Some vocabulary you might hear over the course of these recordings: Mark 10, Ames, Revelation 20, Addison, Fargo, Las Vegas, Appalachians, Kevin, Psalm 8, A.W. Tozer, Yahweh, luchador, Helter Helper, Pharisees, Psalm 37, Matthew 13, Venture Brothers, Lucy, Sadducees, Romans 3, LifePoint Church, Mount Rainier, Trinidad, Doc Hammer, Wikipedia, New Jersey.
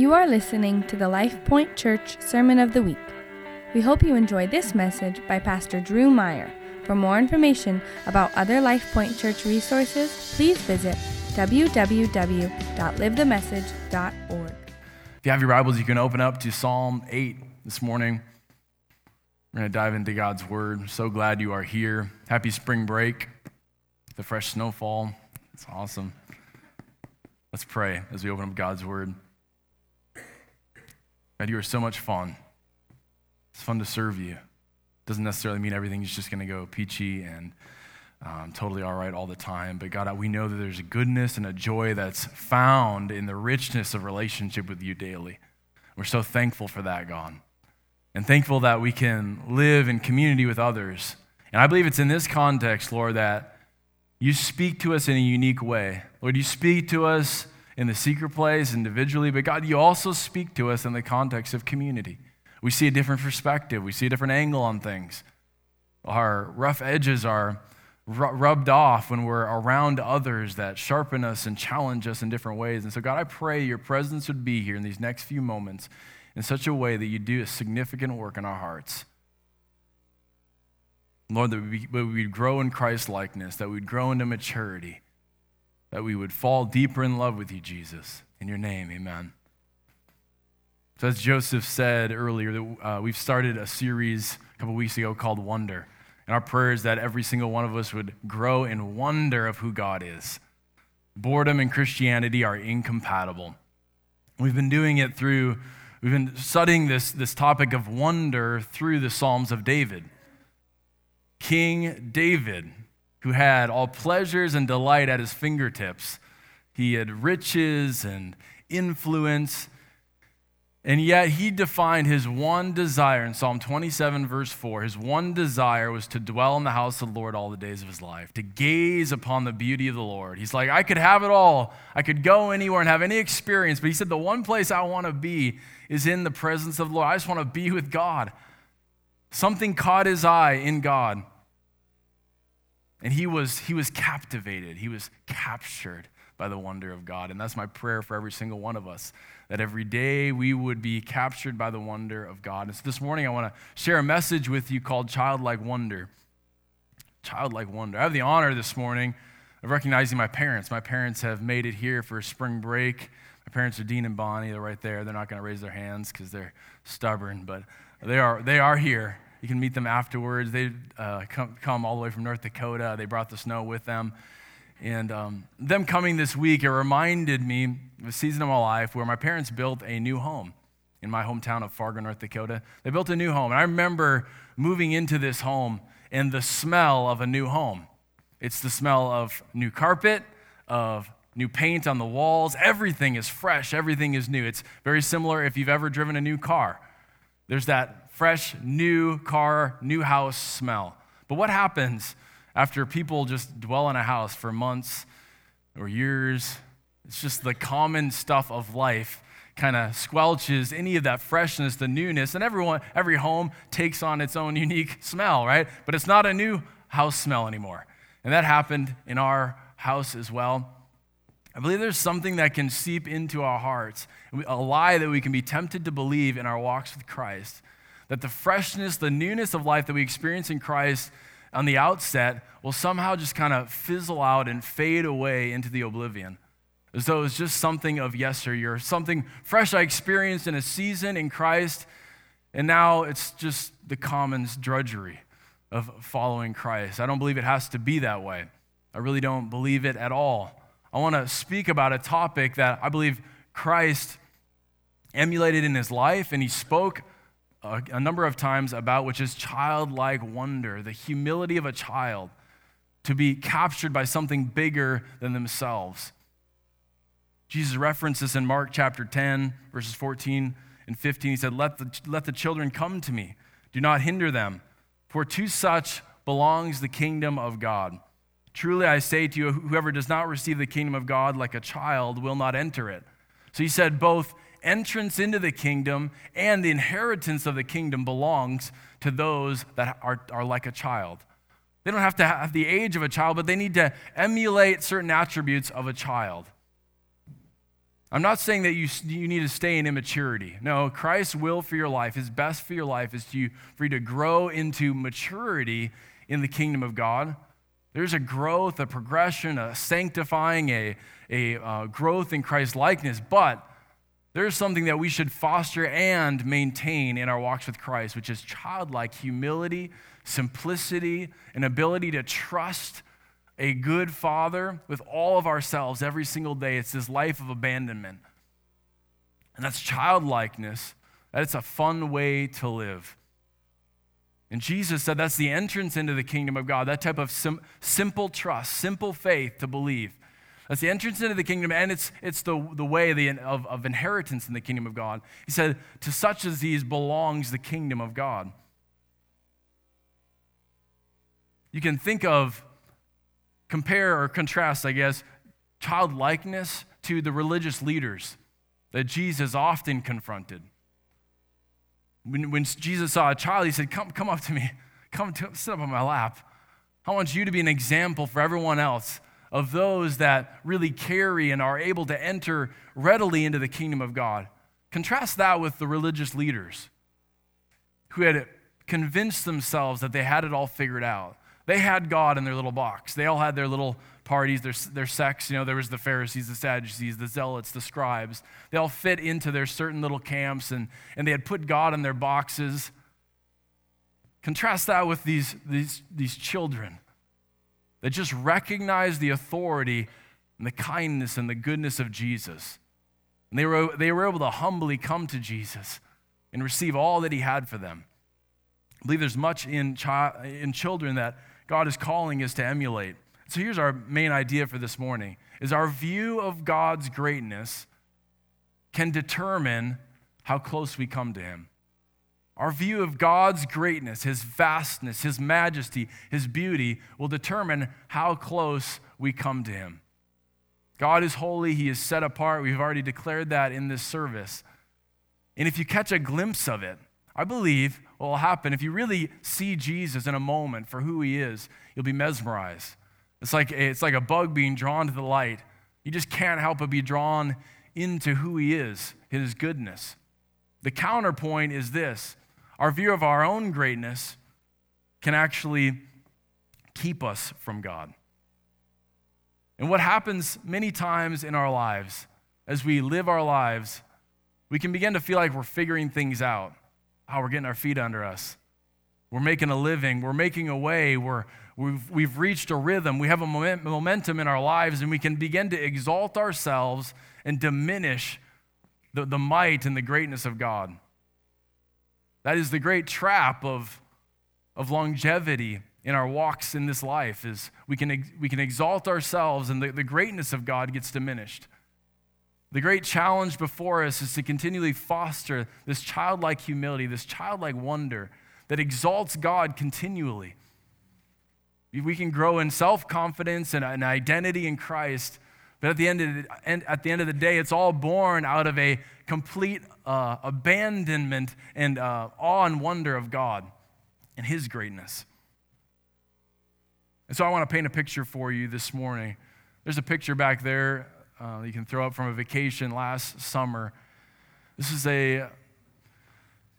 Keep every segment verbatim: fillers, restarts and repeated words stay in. You are listening to the LifePoint Church Sermon of the Week. We hope you enjoy this message by Pastor Drew Meyer. For more information about other LifePoint Church resources, please visit w w w dot live the message dot org. If you have your Bibles, you can open up to Psalm eight this morning. We're going to dive into God's Word. I'm so glad you are here. Happy spring break. The fresh snowfall. It's awesome. Let's pray as we open up God's Word. God, you are so much fun. It's fun to serve you. Doesn't necessarily mean everything's just going to go peachy and um, totally all right all the time. But God, we know that there's a goodness and a joy that's found in the richness of relationship with you daily. We're so thankful for that, God. And thankful that we can live in community with others. And I believe it's in this context, Lord, that you speak to us in a unique way. Lord, you speak to us in the secret place, individually, but God, you also speak to us in the context of community. We see a different perspective. We see a different angle on things. Our rough edges are rubbed off when we're around others that sharpen us and challenge us in different ways. And so, God, I pray your presence would be here in these next few moments in such a way that you do a significant work in our hearts. Lord, that we would grow in Christ-likeness, that we would grow into maturity, that we would fall deeper in love with you, Jesus. In your name, amen. So as Joseph said earlier, that uh, we've started a series a couple weeks ago called Wonder. And our prayer is that every single one of us would grow in wonder of who God is. Boredom and Christianity are incompatible. We've been doing it through, we've been studying this, this topic of wonder through the Psalms of David. King David, who had all pleasures and delight at his fingertips. He had riches and influence, and yet he defined his one desire in Psalm twenty-seven, verse four. His one desire was to dwell in the house of the Lord all the days of his life, to gaze upon the beauty of the Lord. He's like, I could have it all. I could go anywhere and have any experience, but he said, the one place I want to be is in the presence of the Lord. I just want to be with God. Something caught his eye in God. And he was he was captivated. He was captured by the wonder of God. And that's my prayer for every single one of us, that every day we would be captured by the wonder of God. And so this morning I want to share a message with you called Childlike Wonder. Childlike Wonder. I have the honor this morning of recognizing my parents. My parents have made it here for spring break. My parents are Dean and Bonnie. They're right there. They're not going to raise their hands because they're stubborn, but they are they are here. You can meet them afterwards. They uh, come, come all the way from North Dakota. They brought the snow with them. And um, them coming this week, it reminded me of a season of my life where my parents built a new home in my hometown of Fargo, North Dakota. They built a new home. And I remember moving into this home and the smell of a new home. It's the smell of new carpet, of new paint on the walls. Everything is fresh. Everything is new. It's very similar if you've ever driven a new car. There's that fresh, new car, new house smell. But what happens after people just dwell in a house for months or years? It's just the common stuff of life kind of squelches any of that freshness, the newness, and everyone, every home takes on its own unique smell, right? But it's not a new house smell anymore. And that happened in our house as well. I believe there's something that can seep into our hearts, a lie that we can be tempted to believe in our walks with Christ, that the freshness, the newness of life that we experience in Christ on the outset will somehow just kind of fizzle out and fade away into the oblivion, as though it's just something of yesteryear, something fresh I experienced in a season in Christ, and now it's just the common drudgery of following Christ. I don't believe it has to be that way. I really don't believe it at all. I want to speak about a topic that I believe Christ emulated in his life, and he spoke a number of times about, which is childlike wonder, the humility of a child to be captured by something bigger than themselves. Jesus referenced this in Mark chapter ten, verses fourteen and fifteen. He said, let the, let the children come to me. Do not hinder them, for to such belongs the kingdom of God. Truly I say to you, whoever does not receive the kingdom of God like a child will not enter it. So he said both entrance into the kingdom and the inheritance of the kingdom belongs to those that are, are like a child. They don't have to have the age of a child, but they need to emulate certain attributes of a child. I'm not saying that you you need to stay in immaturity. No, Christ's will for your life, his best for your life is to for you to grow into maturity in the kingdom of God. There's a growth, a progression, a sanctifying, a, a uh, growth in Christ's likeness, but there's something that we should foster and maintain in our walks with Christ, which is childlike humility, simplicity, an ability to trust a good father with all of ourselves every single day. It's this life of abandonment. And that's childlikeness. That's a fun way to live. And Jesus said that's the entrance into the kingdom of God, that type of sim- simple trust, simple faith to believe. That's the entrance into the kingdom, and it's it's the, the way the, of, of inheritance in the kingdom of God. He said, to such as these belongs the kingdom of God. You can think of, compare or contrast, I guess, childlikeness to the religious leaders that Jesus often confronted. When, when Jesus saw a child, he said, come, come up to me. Come to, sit up on my lap. I want you to be an example for everyone else of those that really carry and are able to enter readily into the kingdom of God. Contrast that with the religious leaders who had convinced themselves that they had it all figured out. They had God in their little box. They all had their little parties, their, their sects. You know, there was the Pharisees, the Sadducees, the Zealots, the scribes. They all fit into their certain little camps, and, and they had put God in their boxes. Contrast that with these, these, these children that just recognize the authority and the kindness and the goodness of Jesus. And they were, they were able to humbly come to Jesus and receive all that he had for them. I believe there's much in chi- in children that God is calling us to emulate. So here's our main idea for this morning, is our view of God's greatness can determine how close we come to him. Our view of God's greatness, his vastness, his majesty, his beauty will determine how close we come to him. God is holy. He is set apart. We've already declared that in this service. And if you catch a glimpse of it, I believe what will happen, if you really see Jesus in a moment for who he is, you'll be mesmerized. It's like a, it's like a bug being drawn to the light. You just can't help but be drawn into who he is, his goodness. The counterpoint is this. Our view of our own greatness can actually keep us from God. And what happens many times in our lives, as we live our lives, we can begin to feel like we're figuring things out. Oh, we're getting our feet under us. We're making a living. We're making a way. We're, we've, we've reached a rhythm. We have a moment, momentum in our lives, and we can begin to exalt ourselves and diminish the, the might and the greatness of God. That is the great trap of, of longevity in our walks in this life, is we can ex- we can exalt ourselves and the, the greatness of God gets diminished. The great challenge before us is to continually foster this childlike humility, this childlike wonder that exalts God continually. We can grow in self-confidence and an identity in Christ, but at the end of the, at the end of the day, it's all born out of a complete uh, abandonment and uh, awe and wonder of God and his greatness. And so I want to paint a picture for you this morning. There's a picture back there uh, you can throw up from a vacation last summer. This is a,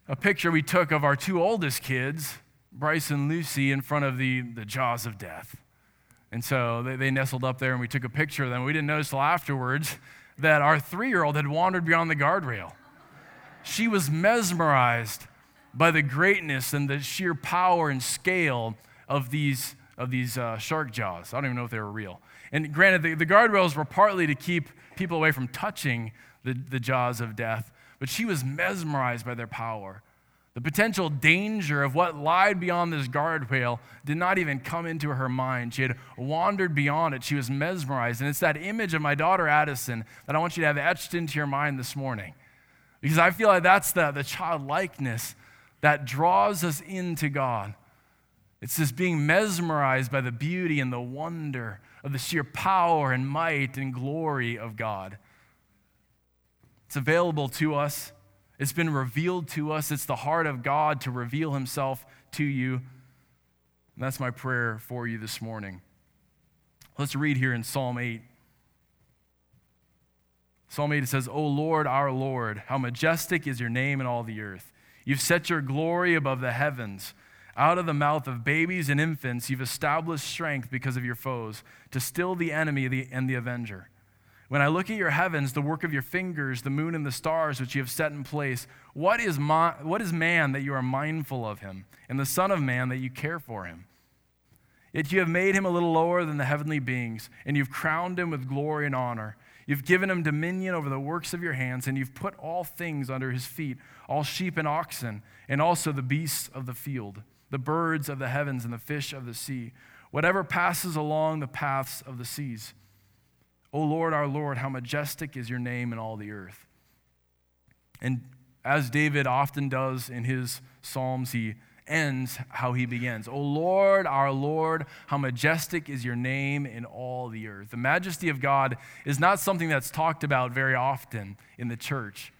a picture we took of our two oldest kids, Bryce and Lucy, in front of the, the jaws of death. And so they, they nestled up there, and we took a picture of them. We didn't notice till afterwards that our three-year-old had wandered beyond the guardrail. She was mesmerized by the greatness and the sheer power and scale of these of these uh, shark jaws. I don't even know if they were real. And granted, the, the guardrails were partly to keep people away from touching the, the jaws of death, but she was mesmerized by their power. The potential danger of what lied beyond this guardrail did not even come into her mind. She had wandered beyond it. She was mesmerized. And it's that image of my daughter, Addison, that I want you to have etched into your mind this morning. Because I feel like that's the, the childlikeness that draws us into God. It's just being mesmerized by the beauty and the wonder of the sheer power and might and glory of God. It's available to us. It's been revealed to us. It's the heart of God to reveal himself to you. And that's my prayer for you this morning. Let's read here in Psalm eight. Psalm eight, it says, O Lord, our Lord, how majestic is your name in all the earth. You've set your glory above the heavens. Out of the mouth of babies and infants, you've established strength because of your foes, to still the enemy and the avenger. When I look at your heavens, the work of your fingers, the moon and the stars which you have set in place, what is my, what is man that you are mindful of him, and the son of man that you care for him? Yet you have made him a little lower than the heavenly beings, and you've crowned him with glory and honor. You've given him dominion over the works of your hands, and you've put all things under his feet, all sheep and oxen, and also the beasts of the field, the birds of the heavens and the fish of the sea, whatever passes along the paths of the seas. O Lord, our Lord, how majestic is your name in all the earth. And as David often does in his psalms, he ends how he begins. O Lord, our Lord, how majestic is your name in all the earth. The majesty of God is not something that's talked about very often in the church,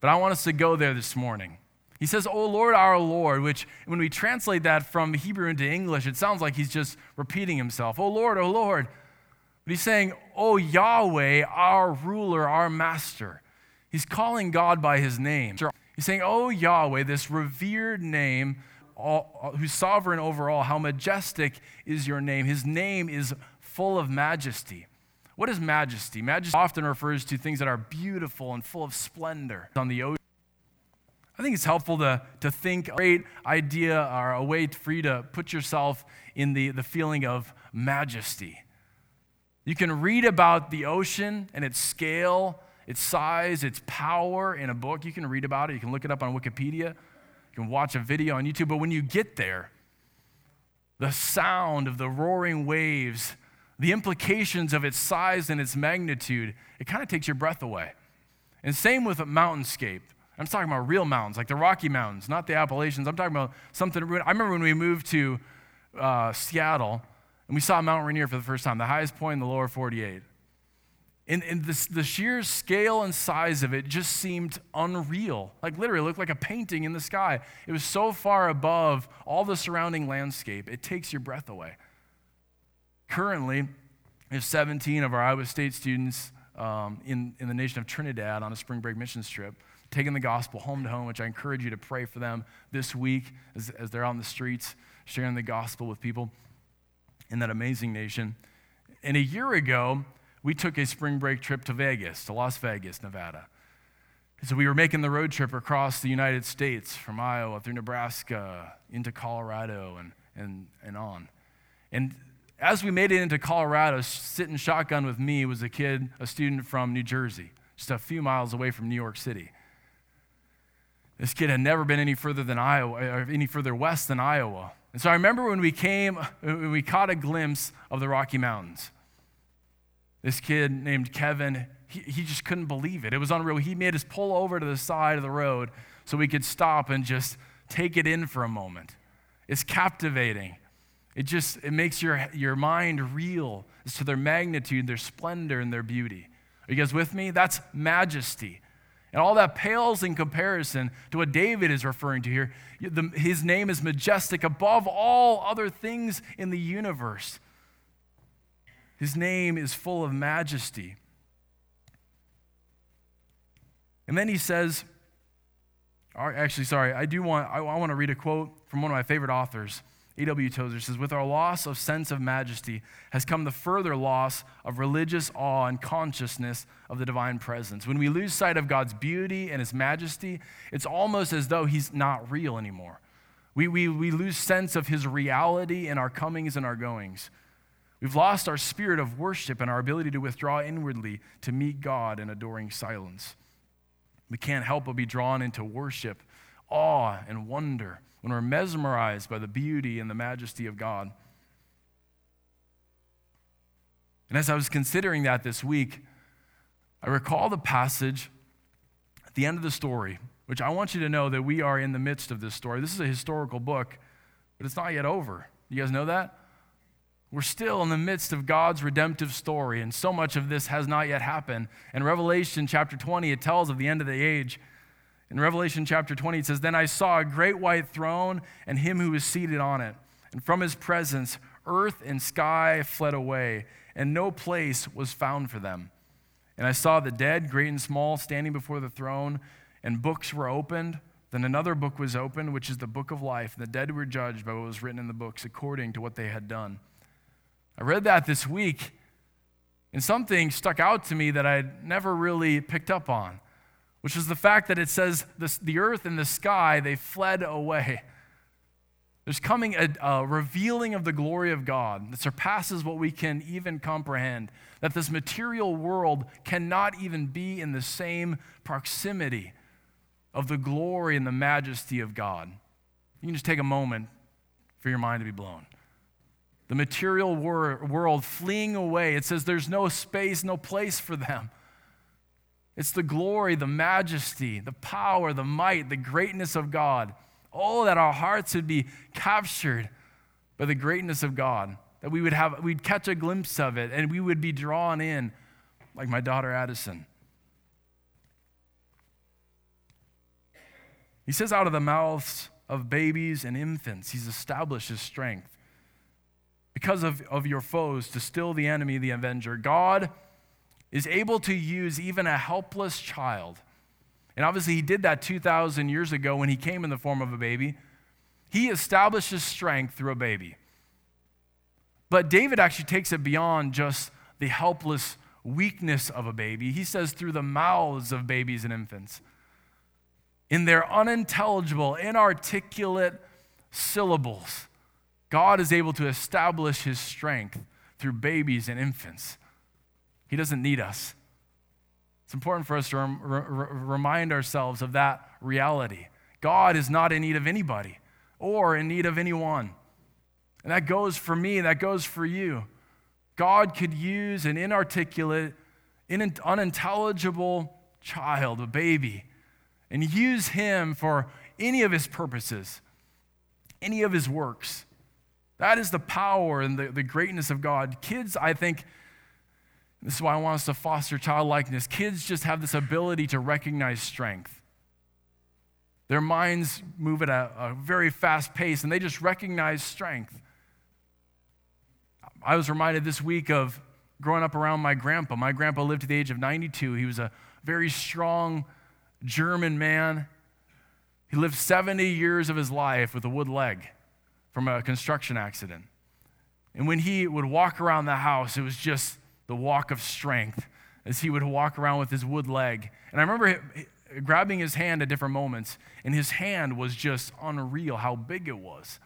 but I want us to go there this morning. He says, O Lord, our Lord, which when we translate that from Hebrew into English, it sounds like he's just repeating himself. O Lord, O Lord. But he's saying, O Yahweh, our ruler, our master. He's calling God by his name. He's saying, O Yahweh, this revered name, all, who's sovereign over all, how majestic is your name. His name is full of majesty. What is majesty? Majesty often refers to things that are beautiful and full of splendor. On the ocean, I think it's helpful to, to think a great idea or a way for you to put yourself in the, the feeling of majesty. You can read about the ocean and its scale, its size, its power in a book. You can read about it. You can look it up on Wikipedia. You can watch a video on YouTube. But when you get there, the sound of the roaring waves, the implications of its size and its magnitude, it kind of takes your breath away. And same with a mountainscape. I'm talking about real mountains, like the Rocky Mountains, not the Appalachians. I'm talking about something. I remember when we moved to uh, Seattle, and we saw Mount Rainier for the first time, the highest point in the lower forty-eight. And, and this, the sheer scale and size of it just seemed unreal. Like literally, it looked like a painting in the sky. It was so far above all the surrounding landscape, it takes your breath away. Currently, there's seventeen of our Iowa State students um, in, in the nation of Trinidad on a spring break missions trip, taking the gospel home to home, which I encourage you to pray for them this week as, as they're on the streets sharing the gospel with people in that amazing nation. And a year ago, we took a spring break trip to Vegas, to Las Vegas, Nevada. And so we were making the road trip across the United States from Iowa through Nebraska into Colorado and, and, and on. And as we made it into Colorado, sitting shotgun with me was a kid, a student from New Jersey, just a few miles away from New York City. This kid had never been any further than Iowa, or any further west than Iowa. And so I remember when we came, when we caught a glimpse of the Rocky Mountains. This kid named Kevin, he, he just couldn't believe it. It was unreal. He made us pull over to the side of the road so we could stop and just take it in for a moment. It's captivating. It just, it makes your, your mind reel as to their magnitude, their splendor, and their beauty. Are you guys with me? That's majesty. And all that pales in comparison to what David is referring to here. The, his name is majestic above all other things in the universe. His name is full of majesty. And then he says, actually, sorry, I do want, I want to read a quote from one of my favorite authors, A W Tozer says, with our loss of sense of majesty has come the further loss of religious awe and consciousness of the divine presence. When we lose sight of God's beauty and his majesty, it's almost as though he's not real anymore. We, we, we lose sense of his reality in our comings and our goings. We've lost our spirit of worship and our ability to withdraw inwardly to meet God in adoring silence. We can't help but be drawn into worship, awe, and wonder when we're mesmerized by the beauty and the majesty of God. And as I was considering that this week, I recall the passage at the end of the story, which I want you to know that we are in the midst of this story. This is a historical book, but it's not yet over. You guys know that? We're still in the midst of God's redemptive story, and so much of this has not yet happened. In Revelation chapter twenty, it tells of the end of the age. In Revelation chapter twenty, it says, Then I saw a great white throne and him who was seated on it. And from his presence, earth and sky fled away, and no place was found for them. And I saw the dead, great and small, standing before the throne, and books were opened. Then another book was opened, which is the book of life. The dead were judged by what was written in the books according to what they had done. I read that this week, and something stuck out to me that I'd never really picked up on, which is the fact that it says this, the earth and the sky, they fled away. There's coming a, a revealing of the glory of God that surpasses what we can even comprehend, that this material world cannot even be in the same proximity of the glory and the majesty of God. You can just take a moment for your mind to be blown. The material wor- world fleeing away. It says there's no space, no place for them. It's the glory, the majesty, the power, the might, the greatness of God. Oh, that our hearts would be captured by the greatness of God, that we would have, we'd catch a glimpse of it, and we would be drawn in like my daughter Addison. He says out of the mouths of babies and infants, he's established his strength. Because of, of your foes, to still the enemy, the avenger. God is able to use even a helpless child. And obviously he did that two thousand years ago when he came in the form of a baby. He establishes strength through a baby. But David actually takes it beyond just the helpless weakness of a baby. He says through the mouths of babies and infants, in their unintelligible, inarticulate syllables, God is able to establish his strength through babies and infants. He doesn't need us. It's important for us to rem- re- remind ourselves of that reality. God is not in need of anybody or in need of anyone. And that goes for me, that goes for you. God could use an inarticulate, in- unintelligible child, a baby, and use him for any of his purposes, any of his works. That is the power and the, the greatness of God. Kids, I think, this is why I want us to foster childlikeness. Kids just have this ability to recognize strength. Their minds move at a, a very fast pace, and they just recognize strength. I was reminded this week of growing up around my grandpa. My grandpa lived to the age of ninety-two. He was a very strong German man. He lived seventy years of his life with a wood leg from a construction accident. And when he would walk around the house, it was just the walk of strength as he would walk around with his wood leg. And I remember grabbing his hand at different moments, and his hand was just unreal how big it was.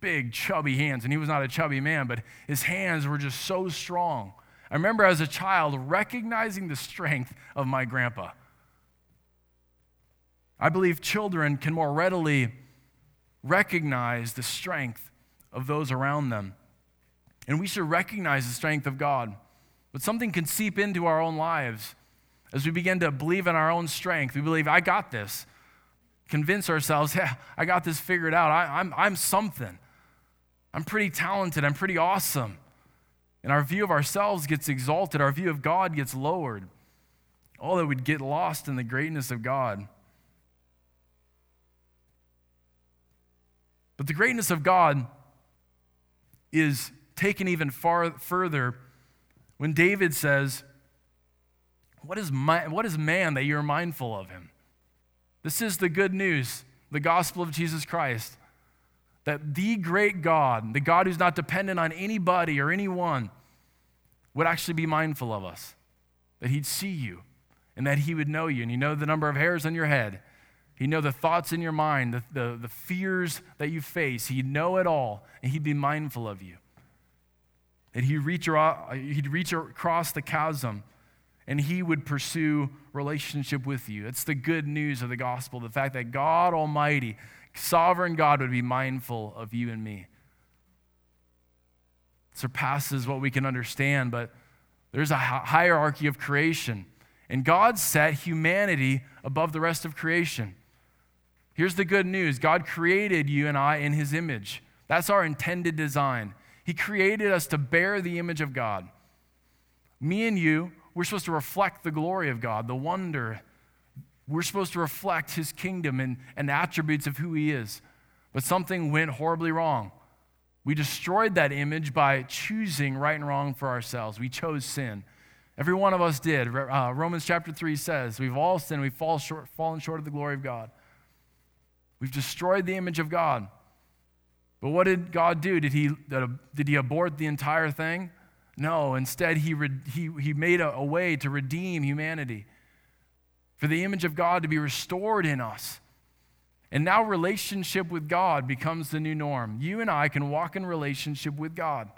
Big, chubby hands. And he was not a chubby man, but his hands were just so strong. I remember as a child recognizing the strength of my grandpa. I believe children can more readily recognize the strength of those around them. And we should recognize the strength of God. But something can seep into our own lives as we begin to believe in our own strength. We believe, I got this. Convince ourselves, yeah, I got this figured out. I, I'm, I'm something. I'm pretty talented. I'm pretty awesome. And our view of ourselves gets exalted. Our view of God gets lowered. Oh, that we'd get lost in the greatness of God. But the greatness of God is taken even far further when David says, what is, my, what is man that you're mindful of him? This is the good news, the gospel of Jesus Christ, that the great God, the God who's not dependent on anybody or anyone, would actually be mindful of us, that he'd see you and that he would know you, and he know the number of hairs on your head. He'd know the thoughts in your mind, the, the, the fears that you face. He'd know it all, and he'd be mindful of you. That he'd reach, he'd reach across the chasm, and he would pursue relationship with you. It's the good news of the gospel, the fact that God Almighty, sovereign God, would be mindful of you and me. It surpasses what we can understand, but there's a hierarchy of creation, and God set humanity above the rest of creation. Here's the good news. God created you and I in his image. That's our intended design. He created us to bear the image of God. Me and you, we're supposed to reflect the glory of God, the wonder. We're supposed to reflect his kingdom and, and attributes of who he is. But something went horribly wrong. We destroyed that image by choosing right and wrong for ourselves. We chose sin. Every one of us did. Uh, Romans chapter three says, we've all sinned, we've fall short, fallen short of the glory of God. We've destroyed the image of God. But what did God do? Did he, did he abort the entire thing? No, instead he, re, he, he made a, a way to redeem humanity, for the image of God to be restored in us. And now relationship with God becomes the new norm. You and I can walk in relationship with God.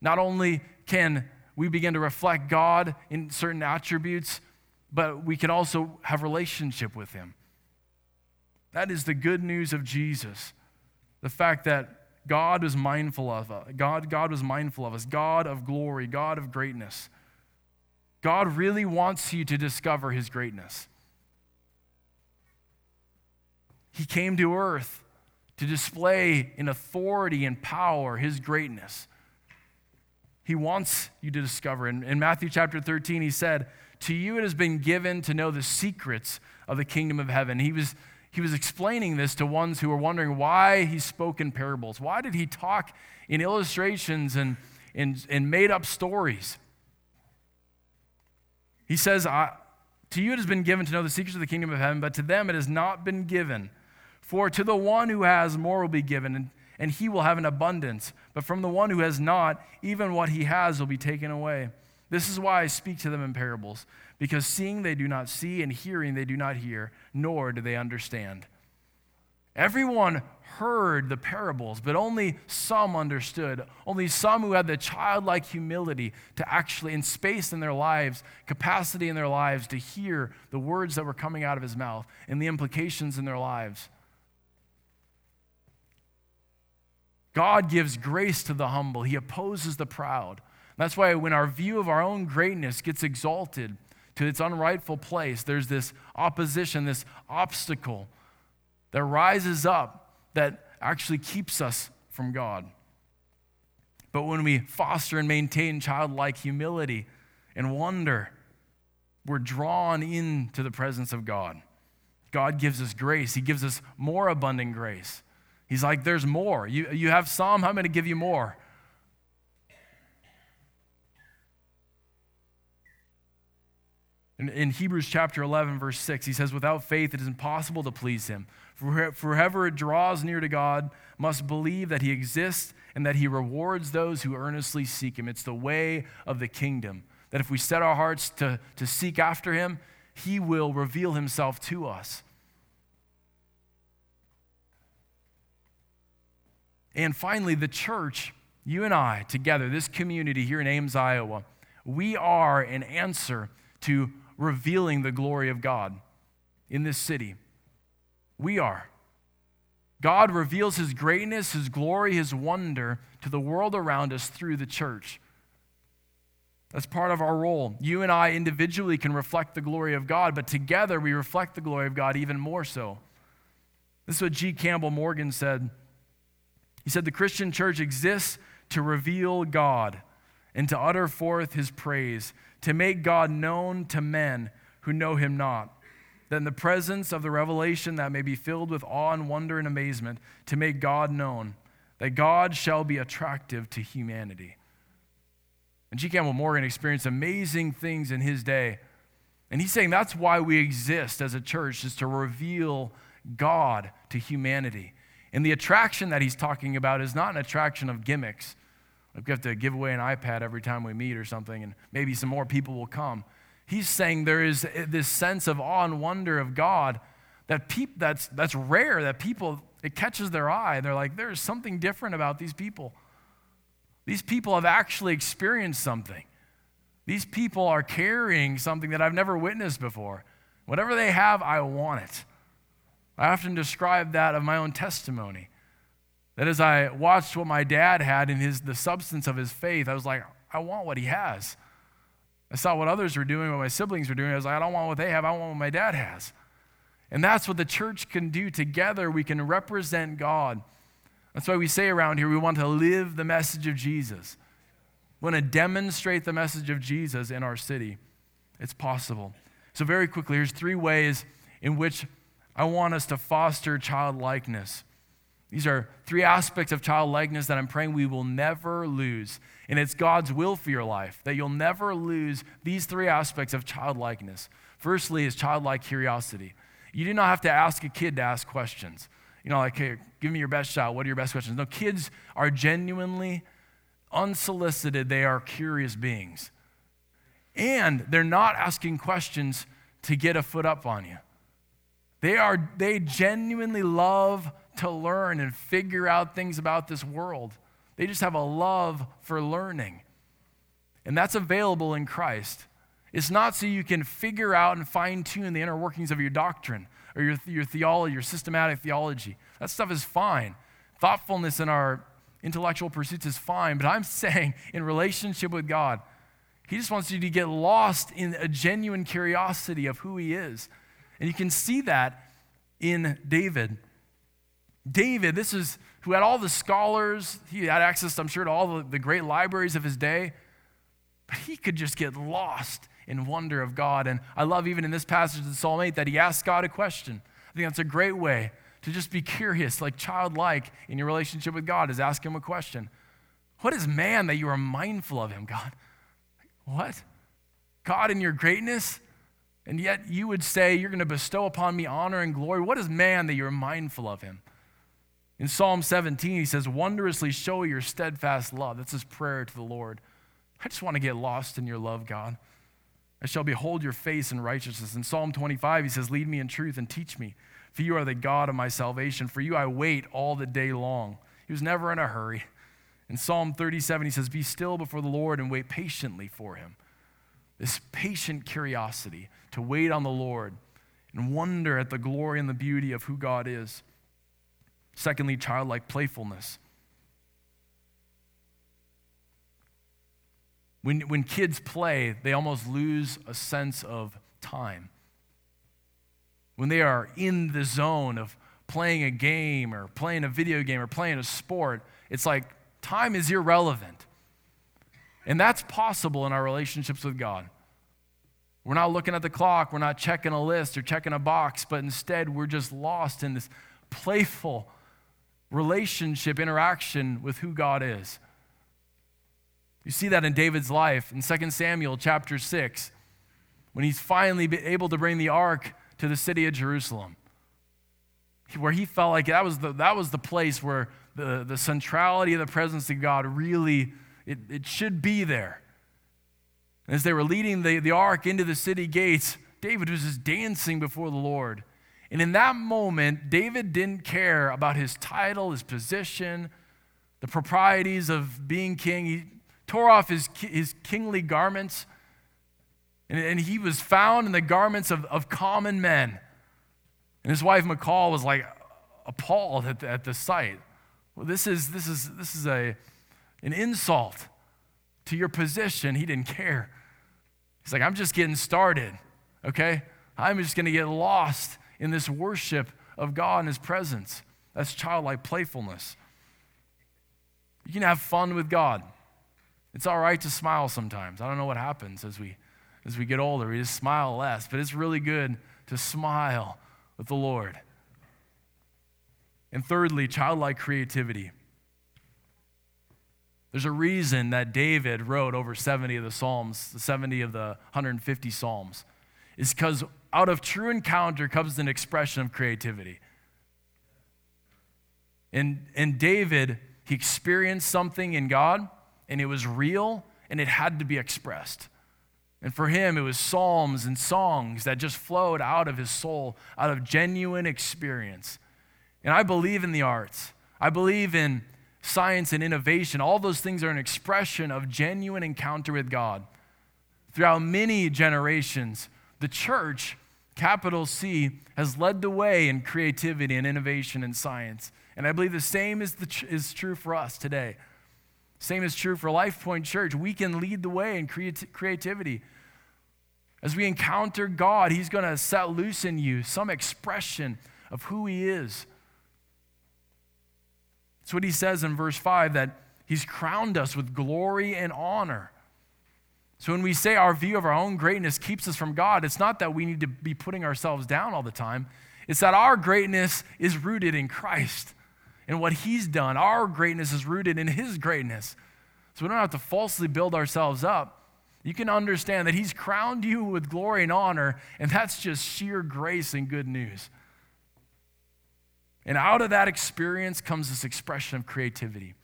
Not only can we begin to reflect God in certain attributes, but we can also have relationship with him. That is the good news of Jesus. The fact that God was mindful of us. God, God was mindful of us. God of glory, God of greatness. God really wants you to discover his greatness. He came to earth to display in authority and power his greatness. He wants you to discover. In, in Matthew chapter thirteen, he said, "To you it has been given to know the secrets of the kingdom of heaven." He was, he was explaining this to ones who were wondering why he spoke in parables. Why did he talk in illustrations and, and, and made up stories? He says, I, "To you it has been given to know the secrets of the kingdom of heaven, but to them it has not been given. For to the one who has, more will be given, and, and he will have an abundance. But from the one who has not, even what he has will be taken away. This is why I speak to them in parables, because seeing they do not see, and hearing they do not hear, nor do they understand." Everyone heard the parables, but only some understood. Only some who had the childlike humility to actually, in space in their lives, capacity in their lives, to hear the words that were coming out of his mouth and the implications in their lives. God gives grace to the humble. He opposes the proud. That's why when our view of our own greatness gets exalted to its unrightful place, there's this opposition, this obstacle that rises up that actually keeps us from God. But when we foster and maintain childlike humility and wonder, we're drawn into the presence of God. God gives us grace. He gives us more abundant grace. He's like, there's more. You, you have some, I'm going to give you more. In, in Hebrews chapter eleven, verse six, he says, "Without faith it is impossible to please him. For whoever draws near to God must believe that he exists and that he rewards those who earnestly seek him." It's the way of the kingdom, that if we set our hearts to, to seek after him, he will reveal himself to us. And finally, the church, you and I together, this community here in Ames, Iowa, we are an answer to revealing the glory of God in this city. We are. God reveals his greatness, his glory, his wonder to the world around us through the church. That's part of our role. You and I individually can reflect the glory of God, but together we reflect the glory of God even more so. This is what G. Campbell Morgan said. He said, "The Christian church exists to reveal God and to utter forth his praise, to make God known to men who know him not, that in the presence of the revelation that may be filled with awe and wonder and amazement, to make God known, that God shall be attractive to humanity." And G. Campbell Morgan experienced amazing things in his day. And he's saying that's why we exist as a church, is to reveal God to humanity. And the attraction that he's talking about is not an attraction of gimmicks. Like we have to give away an iPad every time we meet or something, and maybe some more people will come. He's saying there is this sense of awe and wonder of God that peop- that's, that's rare, that people, it catches their eye. They're like, there's something different about these people. These people have actually experienced something. These people are carrying something that I've never witnessed before. Whatever they have, I want it. I often describe that of my own testimony. That as I watched what my dad had in his the substance of his faith, I was like, I want what he has. I saw what others were doing, what my siblings were doing. I was like, I don't want what they have. I want what my dad has. And that's what the church can do together. We can represent God. That's why we say around here, we want to live the message of Jesus. We want to demonstrate the message of Jesus in our city. It's possible. So very quickly, here's three ways in which I want us to foster childlikeness. These are three aspects of childlikeness that I'm praying we will never lose. And it's God's will for your life that you'll never lose these three aspects of childlikeness. Firstly is childlike curiosity. You do not have to ask a kid to ask questions. You know, like, hey, give me your best shot. What are your best questions? No, kids are genuinely unsolicited. They are curious beings. And they're not asking questions to get a foot up on you. They are, they genuinely love to learn and figure out things about this world. They just have a love for learning. And that's available in Christ. It's not so you can figure out and fine-tune the inner workings of your doctrine or your, your theology, your systematic theology. That stuff is fine. Thoughtfulness in our intellectual pursuits is fine, but I'm saying in relationship with God, he just wants you to get lost in a genuine curiosity of who he is. And you can see that in David. David, this is who had all the scholars. He had access, I'm sure, to all the, the great libraries of his day. But he could just get lost in wonder of God. And I love even in this passage in Psalm eight that he asked God a question. I think that's a great way to just be curious, like childlike in your relationship with God, is ask him a question. What is man that you are mindful of him, God? What? God in your greatness? And yet you would say, you're going to bestow upon me honor and glory. What is man that you're mindful of him? In Psalm seventeen, he says, wondrously show your steadfast love. That's his prayer to the Lord. I just want to get lost in your love, God. I shall behold your face in righteousness. In Psalm twenty-five, he says, lead me in truth and teach me, for you are the God of my salvation. For you I wait all the day long. He was never in a hurry. In Psalm thirty-seven, he says, be still before the Lord and wait patiently for him. This patient curiosity to wait on the Lord and wonder at the glory and the beauty of who God is. Secondly, childlike playfulness. When, when kids play, they almost lose a sense of time. When they are in the zone of playing a game or playing a video game or playing a sport, it's like time is irrelevant. And that's possible in our relationships with God. We're not looking at the clock, we're not checking a list or checking a box, but instead we're just lost in this playful relationship interaction with who God is. You see that in David's life in Second Samuel chapter six, when he's finally able to bring the ark to the city of Jerusalem, where he felt like that was the, that was the place where the, the centrality of the presence of God really, it, it should be there. And as they were leading the, the ark into the city gates, David was just dancing before the Lord. And in that moment, David didn't care about his title, his position, the proprieties of being king. He tore off his, his kingly garments, and, and he was found in the garments of, of common men. And his wife, McCall, was like appalled at the, at the sight. Well, this is this is this is a an insult to your position. He didn't care. He's like, I'm just getting started, okay? I'm just going to get lost in this worship of God and his presence. That's childlike playfulness. You can have fun with God. It's all right to smile sometimes. I don't know what happens as we as we get older. We just smile less, but it's really good to smile with the Lord. And thirdly, childlike creativity. There's a reason that David wrote over seventy of the Psalms, the seventy of the one hundred fifty Psalms, is because out of true encounter comes an expression of creativity. And, and David, he experienced something in God, and it was real, and it had to be expressed. And for him, it was psalms and songs that just flowed out of his soul, out of genuine experience. And I believe in the arts. I believe in science and innovation. All those things are an expression of genuine encounter with God. Throughout many generations, the church, capital C, has led the way in creativity and innovation and science. And I believe the same is, the tr- is true for us today. Same is true for LifePoint Church. We can lead the way in creat- creativity. As we encounter God, he's going to set loose in you some expression of who he is. That's what he says in verse five, that he's crowned us with glory and honor. So when we say our view of our own greatness keeps us from God, it's not that we need to be putting ourselves down all the time. It's that our greatness is rooted in Christ. and what he's done. Our greatness is rooted in his greatness. So we don't have to falsely build ourselves up. You can understand that he's crowned you with glory and honor, and that's just sheer grace and good news. And out of that experience comes this expression of creativity.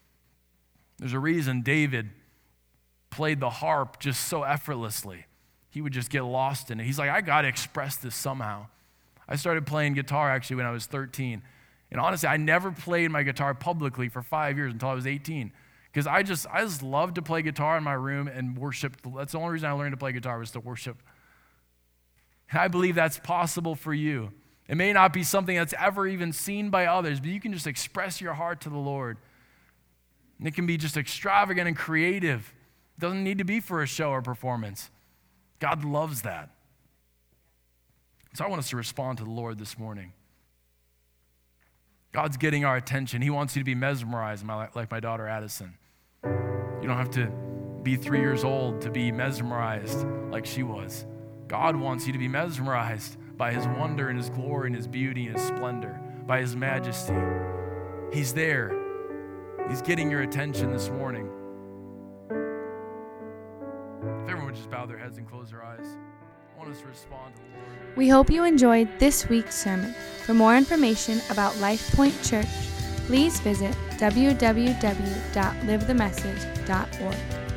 There's a reason David played the harp just so effortlessly. He would just get lost in it. He's like, I got to express this somehow. I started playing guitar actually when I was thirteen. And honestly, I never played my guitar publicly for five years until I was eighteen. Because I just I just loved to play guitar in my room and worship. That's the only reason I learned to play guitar, was to worship. And I believe that's possible for you. It may not be something that's ever even seen by others, but you can just express your heart to the Lord. And it can be just extravagant and creative. It doesn't need to be for a show or performance. God loves that. So I want us to respond to the Lord this morning. God's getting our attention. He wants you to be mesmerized, like my daughter Addison. You don't have to be three years old to be mesmerized like she was. God wants you to be mesmerized by his wonder and his glory and his beauty and his splendor, by his majesty. He's there. He's getting your attention this morning. If everyone would just bow their heads and close their eyes. We hope you enjoyed this week's sermon. For more information about LifePoint Church, please visit w w w dot live the message dot org.